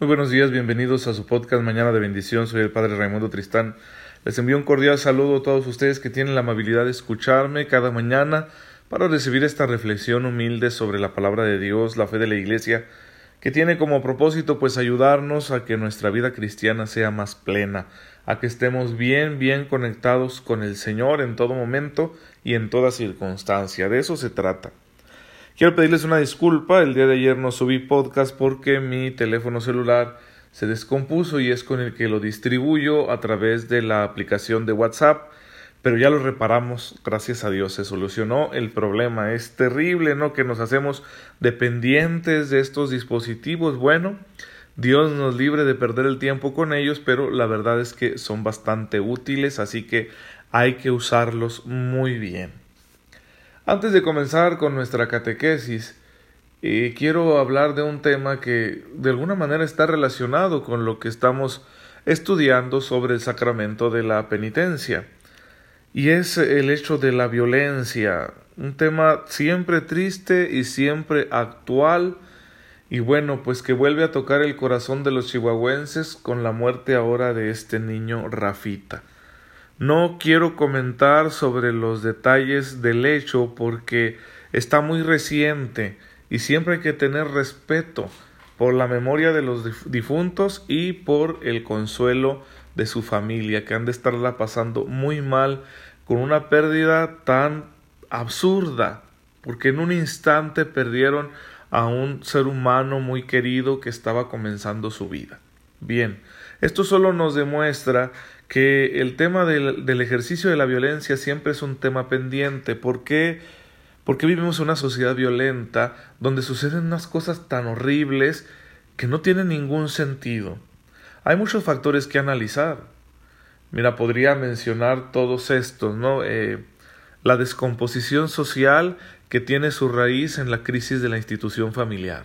Muy buenos días, bienvenidos a su podcast Mañana de Bendición. Soy el Padre Raimundo Tristán. Les envío un cordial saludo a todos ustedes que tienen la amabilidad de escucharme cada mañana para recibir esta reflexión humilde sobre la palabra de Dios, la fe de la Iglesia, que tiene como propósito pues ayudarnos a que nuestra vida cristiana sea más plena, a que estemos bien conectados con el Señor en todo momento y en toda circunstancia. De eso se trata. Quiero pedirles una disculpa, el día de ayer no subí podcast porque mi teléfono celular se descompuso y es con el que lo distribuyo a través de la aplicación de WhatsApp, pero ya lo reparamos, gracias a Dios, se solucionó el problema. Es terrible, ¿no?, que nos hacemos dependientes de estos dispositivos. Bueno, Dios nos libre de perder el tiempo con ellos, pero la verdad es que son bastante útiles, así que hay que usarlos muy bien. Antes de comenzar con nuestra catequesis, quiero hablar de un tema que de alguna manera está relacionado con lo que estamos estudiando sobre el sacramento de la penitencia, y es el hecho de la violencia, un tema siempre triste y siempre actual, y bueno, pues que vuelve a tocar el corazón de los chihuahuenses con la muerte ahora de este niño Rafita. No quiero comentar sobre los detalles del hecho porque está muy reciente y siempre hay que tener respeto por la memoria de los difuntos y por el consuelo de su familia, que han de estarla pasando muy mal con una pérdida tan absurda, porque en un instante perdieron a un ser humano muy querido que estaba comenzando su vida. Bien, esto solo nos demuestra que el tema del ejercicio de la violencia siempre es un tema pendiente. ¿Por qué? Porque vivimos una sociedad violenta donde suceden unas cosas tan horribles que no tienen ningún sentido. Hay muchos factores que analizar. Mira, podría mencionar todos estos, ¿no? La descomposición social que tiene su raíz en la crisis de la institución familiar.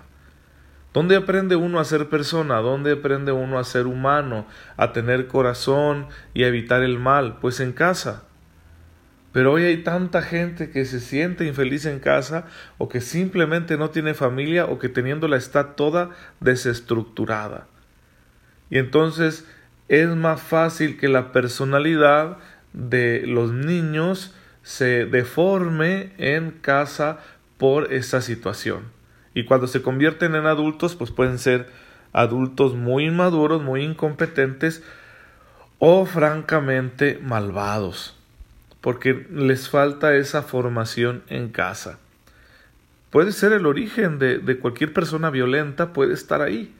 ¿Dónde aprende uno a ser persona? ¿Dónde aprende uno a ser humano, a tener corazón y a evitar el mal? Pues en casa. Pero hoy hay tanta gente que se siente infeliz en casa, o que simplemente no tiene familia, o que teniéndola está toda desestructurada. Y entonces es más fácil que la personalidad de los niños se deforme en casa por esa situación. Y cuando se convierten en adultos, pues pueden ser adultos muy inmaduros, muy incompetentes o francamente malvados, porque les falta esa formación en casa. Puede ser el origen de cualquier persona violenta, puede estar ahí,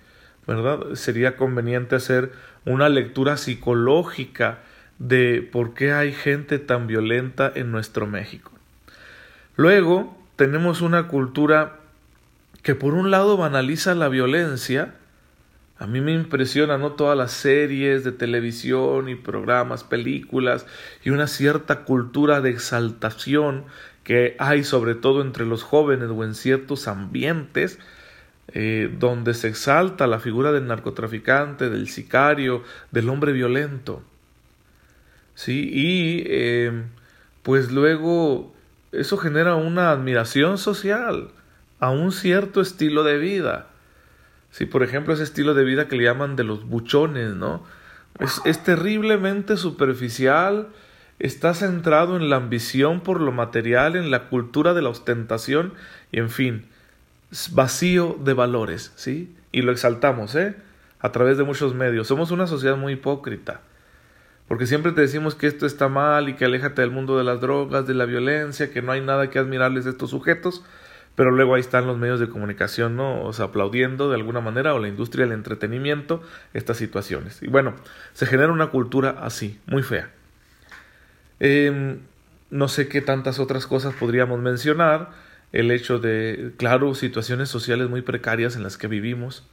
¿verdad? Sería conveniente hacer una lectura psicológica de por qué hay gente tan violenta en nuestro México. Luego, tenemos una cultura que por un lado banaliza la violencia. A mí me impresiona, ¿no?, todas las series de televisión y programas, películas, y una cierta cultura de exaltación que hay sobre todo entre los jóvenes o en ciertos ambientes donde se exalta la figura del narcotraficante, del sicario, del hombre violento. Sí, y pues luego eso genera una admiración social a un cierto estilo de vida. Sí, por ejemplo, ese estilo de vida que le llaman de los buchones, ¿no? Es terriblemente superficial, está centrado en la ambición por lo material, en la cultura de la ostentación, y en fin, es vacío de valores, ¿sí? Y lo exaltamos, a través de muchos medios. Somos una sociedad muy hipócrita, porque siempre te decimos que esto está mal y que aléjate del mundo de las drogas, de la violencia, que no hay nada que admirarles de estos sujetos, pero luego ahí están los medios de comunicación, ¿no?, o sea, aplaudiendo de alguna manera, o la industria del entretenimiento, estas situaciones. Y bueno, se genera una cultura así, muy fea. No sé qué tantas otras cosas podríamos mencionar. El hecho de, claro, situaciones sociales muy precarias en las que vivimos.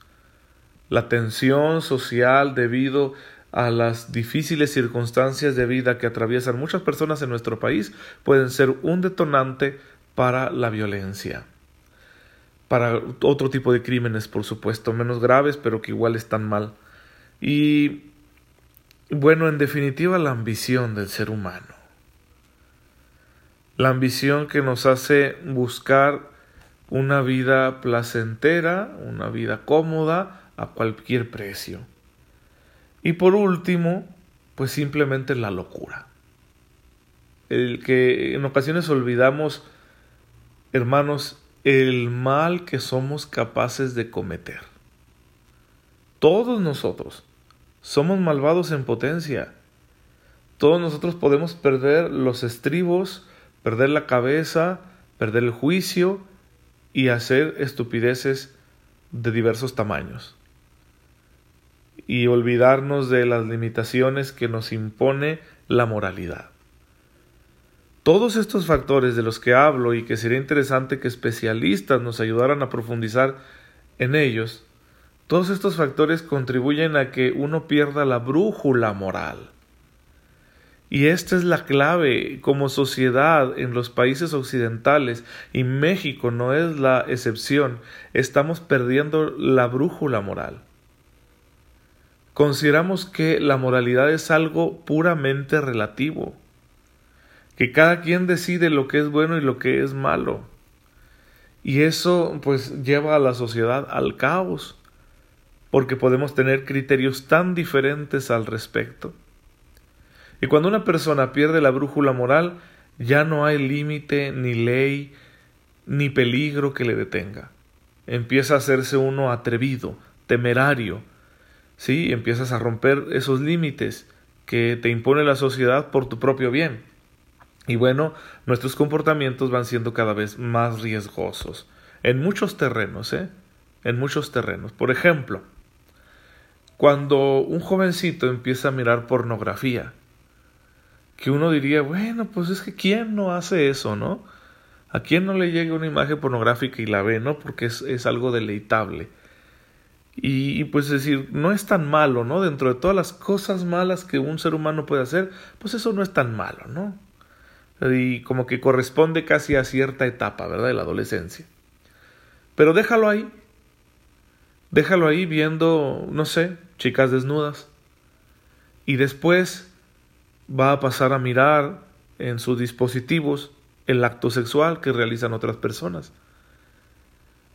La tensión social debido a las difíciles circunstancias de vida que atraviesan muchas personas en nuestro país pueden ser un detonante para la violencia, para otro tipo de crímenes, por supuesto, menos graves, pero que igual están mal. Y bueno, en definitiva, la ambición del ser humano. La ambición que nos hace buscar una vida placentera, una vida cómoda, a cualquier precio. Y por último, pues simplemente la locura. El que en ocasiones olvidamos, hermanos, el mal que somos capaces de cometer. Todos nosotros somos malvados en potencia. Todos nosotros podemos perder los estribos, perder la cabeza, perder el juicio y hacer estupideces de diversos tamaños. Y olvidarnos de las limitaciones que nos impone la moralidad. Todos estos factores de los que hablo y que sería interesante que especialistas nos ayudaran a profundizar en ellos, todos estos factores contribuyen a que uno pierda la brújula moral. Y esta es la clave como sociedad en los países occidentales, y México no es la excepción, estamos perdiendo la brújula moral. Consideramos que la moralidad es algo puramente relativo, que cada quien decide lo que es bueno y lo que es malo. Y eso pues lleva a la sociedad al caos, porque podemos tener criterios tan diferentes al respecto. Y cuando una persona pierde la brújula moral, ya no hay límite, ni ley, ni peligro que le detenga. Empieza a hacerse uno atrevido, temerario, ¿sí? Empiezas a romper esos límites que te impone la sociedad por tu propio bien. Y bueno, nuestros comportamientos van siendo cada vez más riesgosos. En muchos terrenos, en muchos terrenos. Por ejemplo, cuando un jovencito empieza a mirar pornografía, que uno diría, bueno, pues es que ¿quién no hace eso, no? ¿A quién no le llega una imagen pornográfica y la ve, no? Porque es algo deleitable. Y pues es decir, no es tan malo, ¿no? Dentro de todas las cosas malas que un ser humano puede hacer, pues eso no es tan malo, ¿no? Y como que corresponde casi a cierta etapa, ¿verdad? De la adolescencia. Pero déjalo ahí viendo, no sé, chicas desnudas. Y después va a pasar a mirar en sus dispositivos el acto sexual que realizan otras personas.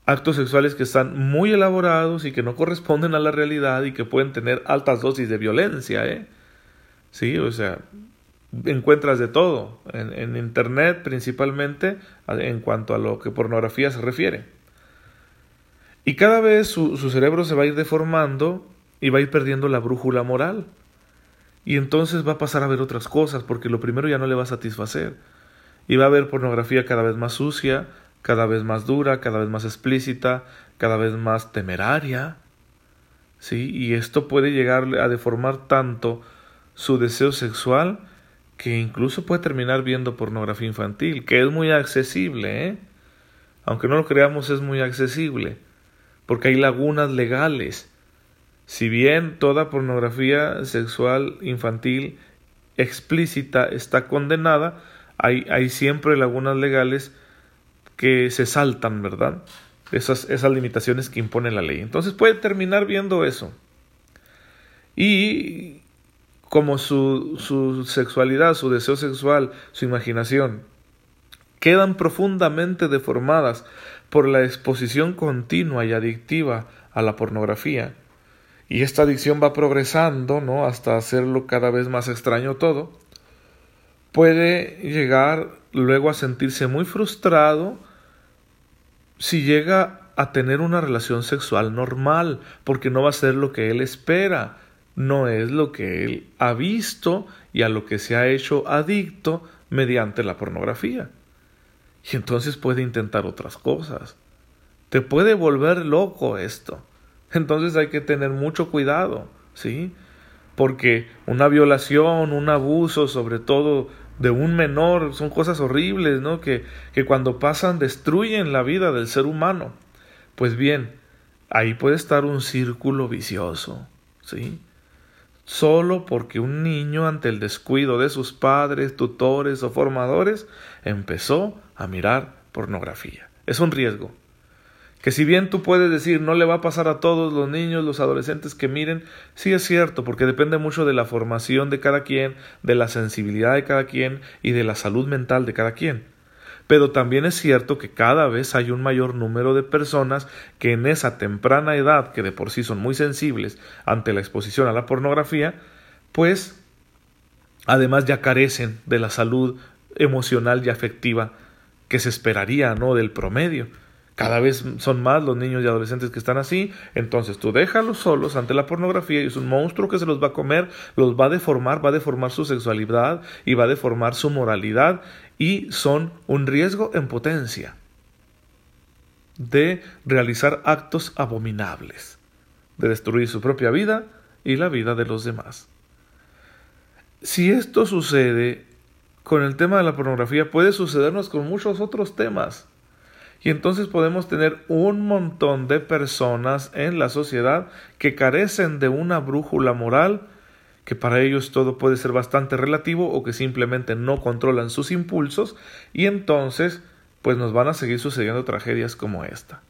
Actos sexuales que están muy elaborados y que no corresponden a la realidad y que pueden tener altas dosis de violencia, Sí, o sea, encuentras de todo en internet principalmente en cuanto a lo que pornografía se refiere. Y cada vez su cerebro se va a ir deformando y va a ir perdiendo la brújula moral. Y entonces va a pasar a ver otras cosas, porque lo primero ya no le va a satisfacer. Y va a ver pornografía cada vez más sucia, cada vez más dura, cada vez más explícita, cada vez más temeraria, ¿sí? Y esto puede llegar a deformar tanto su deseo sexual que incluso puede terminar viendo pornografía infantil, que es muy accesible, Aunque no lo creamos, es muy accesible, porque hay lagunas legales. Si bien toda pornografía sexual infantil explícita está condenada, hay siempre lagunas legales que se saltan, ¿verdad? Esas limitaciones que impone la ley. Entonces puede terminar viendo eso. Y como su sexualidad, su deseo sexual, su imaginación quedan profundamente deformadas por la exposición continua y adictiva a la pornografía, y esta adicción va progresando, ¿no? Hasta hacerlo cada vez más extraño todo. Puede llegar luego a sentirse muy frustrado si llega a tener una relación sexual normal, porque no va a ser lo que él espera, no es lo que él ha visto y a lo que se ha hecho adicto mediante la pornografía. Y entonces puede intentar otras cosas. Te puede volver loco esto. Entonces hay que tener mucho cuidado, ¿sí? Porque una violación, un abuso, sobre todo de un menor, son cosas horribles, ¿no? Que cuando pasan destruyen la vida del ser humano. Pues bien, ahí puede estar un círculo vicioso, ¿sí? Solo porque un niño, ante el descuido de sus padres, tutores o formadores, empezó a mirar pornografía. Es un riesgo. Que si bien tú puedes decir, no le va a pasar a todos los niños, los adolescentes que miren, sí es cierto, porque depende mucho de la formación de cada quien, de la sensibilidad de cada quien y de la salud mental de cada quien. Pero también es cierto que cada vez hay un mayor número de personas que en esa temprana edad, que de por sí son muy sensibles ante la exposición a la pornografía, pues además ya carecen de la salud emocional y afectiva que se esperaría, ¿no?, del promedio. Cada vez son más los niños y adolescentes que están así. Entonces tú déjalos solos ante la pornografía y es un monstruo que se los va a comer, los va a deformar su sexualidad y va a deformar su moralidad, y son un riesgo en potencia de realizar actos abominables, de destruir su propia vida y la vida de los demás. Si esto sucede con el tema de la pornografía, puede sucedernos con muchos otros temas. Y entonces podemos tener un montón de personas en la sociedad que carecen de una brújula moral, que para ellos todo puede ser bastante relativo, o que simplemente no controlan sus impulsos, y entonces pues nos van a seguir sucediendo tragedias como esta.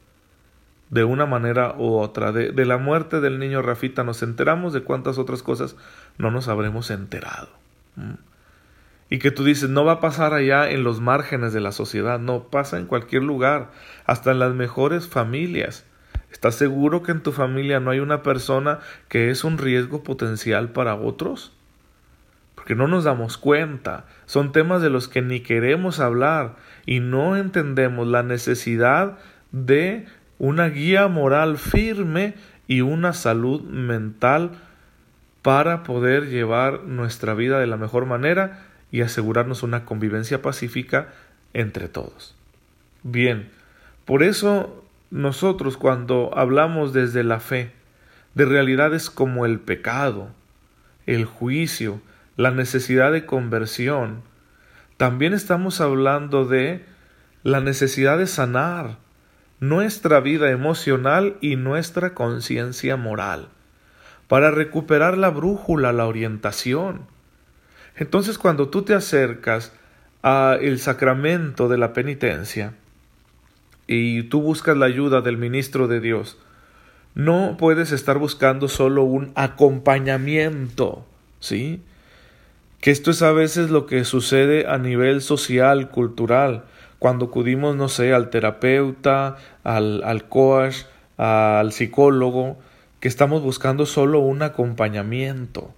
De una manera u otra, de la muerte del niño Rafita nos enteramos, de cuántas otras cosas no nos habremos enterado. Y que tú dices, no va a pasar allá en los márgenes de la sociedad. No, pasa en cualquier lugar, hasta en las mejores familias. ¿Estás seguro que en tu familia no hay una persona que es un riesgo potencial para otros? Porque no nos damos cuenta. Son temas de los que ni queremos hablar y no entendemos la necesidad de una guía moral firme y una salud mental para poder llevar nuestra vida de la mejor manera y asegurarnos una convivencia pacífica entre todos. Bien, por eso nosotros cuando hablamos desde la fe de realidades como el pecado, el juicio, la necesidad de conversión, también estamos hablando de la necesidad de sanar nuestra vida emocional y nuestra conciencia moral para recuperar la brújula, la orientación. Entonces, cuando tú te acercas al sacramento de la penitencia y tú buscas la ayuda del ministro de Dios, no puedes estar buscando solo un acompañamiento, ¿sí? Que esto es a veces lo que sucede a nivel social, cultural, cuando acudimos, no sé, al terapeuta, al coach, al psicólogo, que estamos buscando solo un acompañamiento.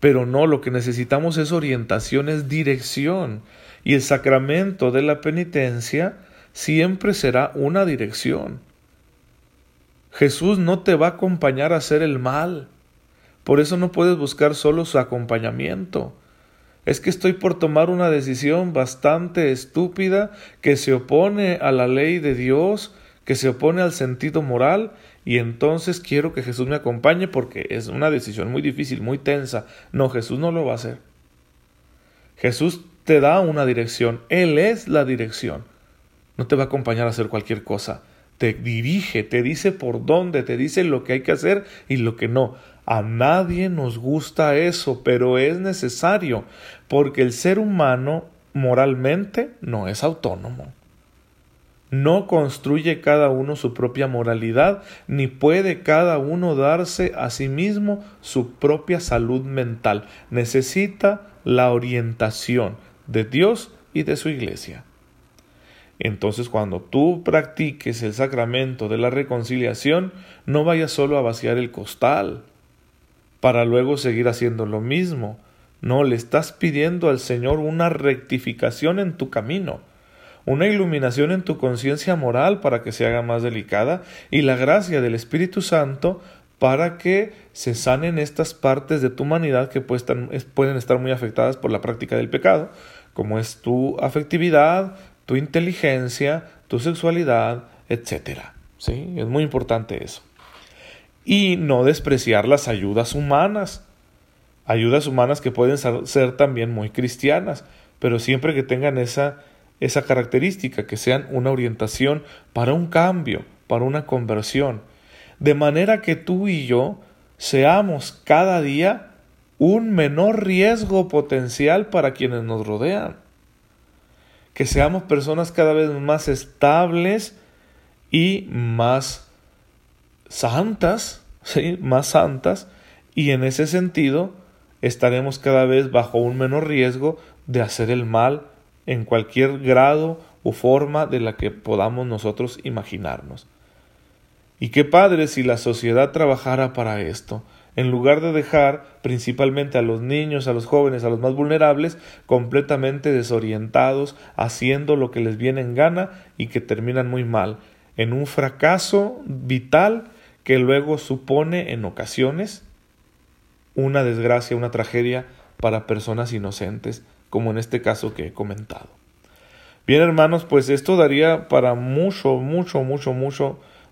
Pero no, lo que necesitamos es orientación, es dirección. Y el sacramento de la penitencia siempre será una dirección. Jesús no te va a acompañar a hacer el mal. Por eso no puedes buscar solo su acompañamiento. Es que estoy por tomar una decisión bastante estúpida que se opone a la ley de Dios, que se opone al sentido moral, y entonces quiero que Jesús me acompañe porque es una decisión muy difícil, muy tensa. No, Jesús no lo va a hacer. Jesús te da una dirección. Él es la dirección. No te va a acompañar a hacer cualquier cosa. Te dirige, te dice por dónde, te dice lo que hay que hacer y lo que no. A nadie nos gusta eso, pero es necesario porque el ser humano moralmente no es autónomo. No construye cada uno su propia moralidad, ni puede cada uno darse a sí mismo su propia salud mental. Necesita la orientación de Dios y de su iglesia. Entonces, cuando tú practiques el sacramento de la reconciliación, no vayas solo a vaciar el costal para luego seguir haciendo lo mismo. No, le estás pidiendo al Señor una rectificación en tu camino, una iluminación en tu conciencia moral para que se haga más delicada y la gracia del Espíritu Santo para que se sanen estas partes de tu humanidad que pueden estar muy afectadas por la práctica del pecado, como es tu afectividad, tu inteligencia, tu sexualidad, etc. ¿Sí? Es muy importante eso. Y no despreciar las ayudas humanas que pueden ser también muy cristianas, pero siempre que tengan esa característica, que sean una orientación para un cambio, para una conversión, de manera que tú y yo seamos cada día un menor riesgo potencial para quienes nos rodean, que seamos personas cada vez más estables y más santas, ¿sí? Más santas, y en ese sentido estaremos cada vez bajo un menor riesgo de hacer el mal en cualquier grado o forma de la que podamos nosotros imaginarnos. Y qué padre si la sociedad trabajara para esto, en lugar de dejar principalmente a los niños, a los jóvenes, a los más vulnerables, completamente desorientados, haciendo lo que les viene en gana y que terminan muy mal, en un fracaso vital que luego supone en ocasiones una desgracia, una tragedia para personas inocentes, como en este caso que he comentado. Bien, hermanos, pues esto daría para mucho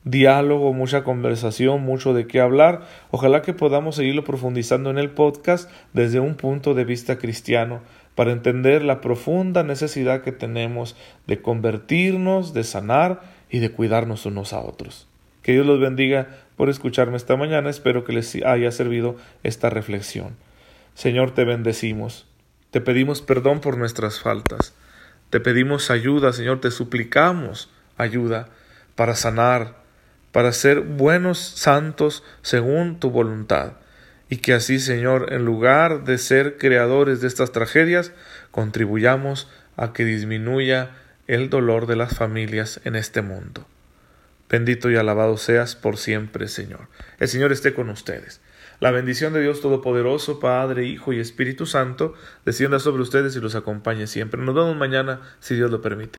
diálogo, mucha conversación, mucho de qué hablar. Ojalá que podamos seguirlo profundizando en el podcast desde un punto de vista cristiano, para entender la profunda necesidad que tenemos de convertirnos, de sanar y de cuidarnos unos a otros. Que Dios los bendiga por escucharme esta mañana. Espero que les haya servido esta reflexión. Señor, te bendecimos. Te pedimos perdón por nuestras faltas. Te pedimos ayuda, Señor. Te suplicamos ayuda para sanar, para ser buenos santos según tu voluntad. Y que así, Señor, en lugar de ser creadores de estas tragedias, contribuyamos a que disminuya el dolor de las familias en este mundo. Bendito y alabado seas por siempre, Señor. El Señor esté con ustedes. La bendición de Dios Todopoderoso, Padre, Hijo y Espíritu Santo, descienda sobre ustedes y los acompañe siempre. Nos vemos mañana, si Dios lo permite.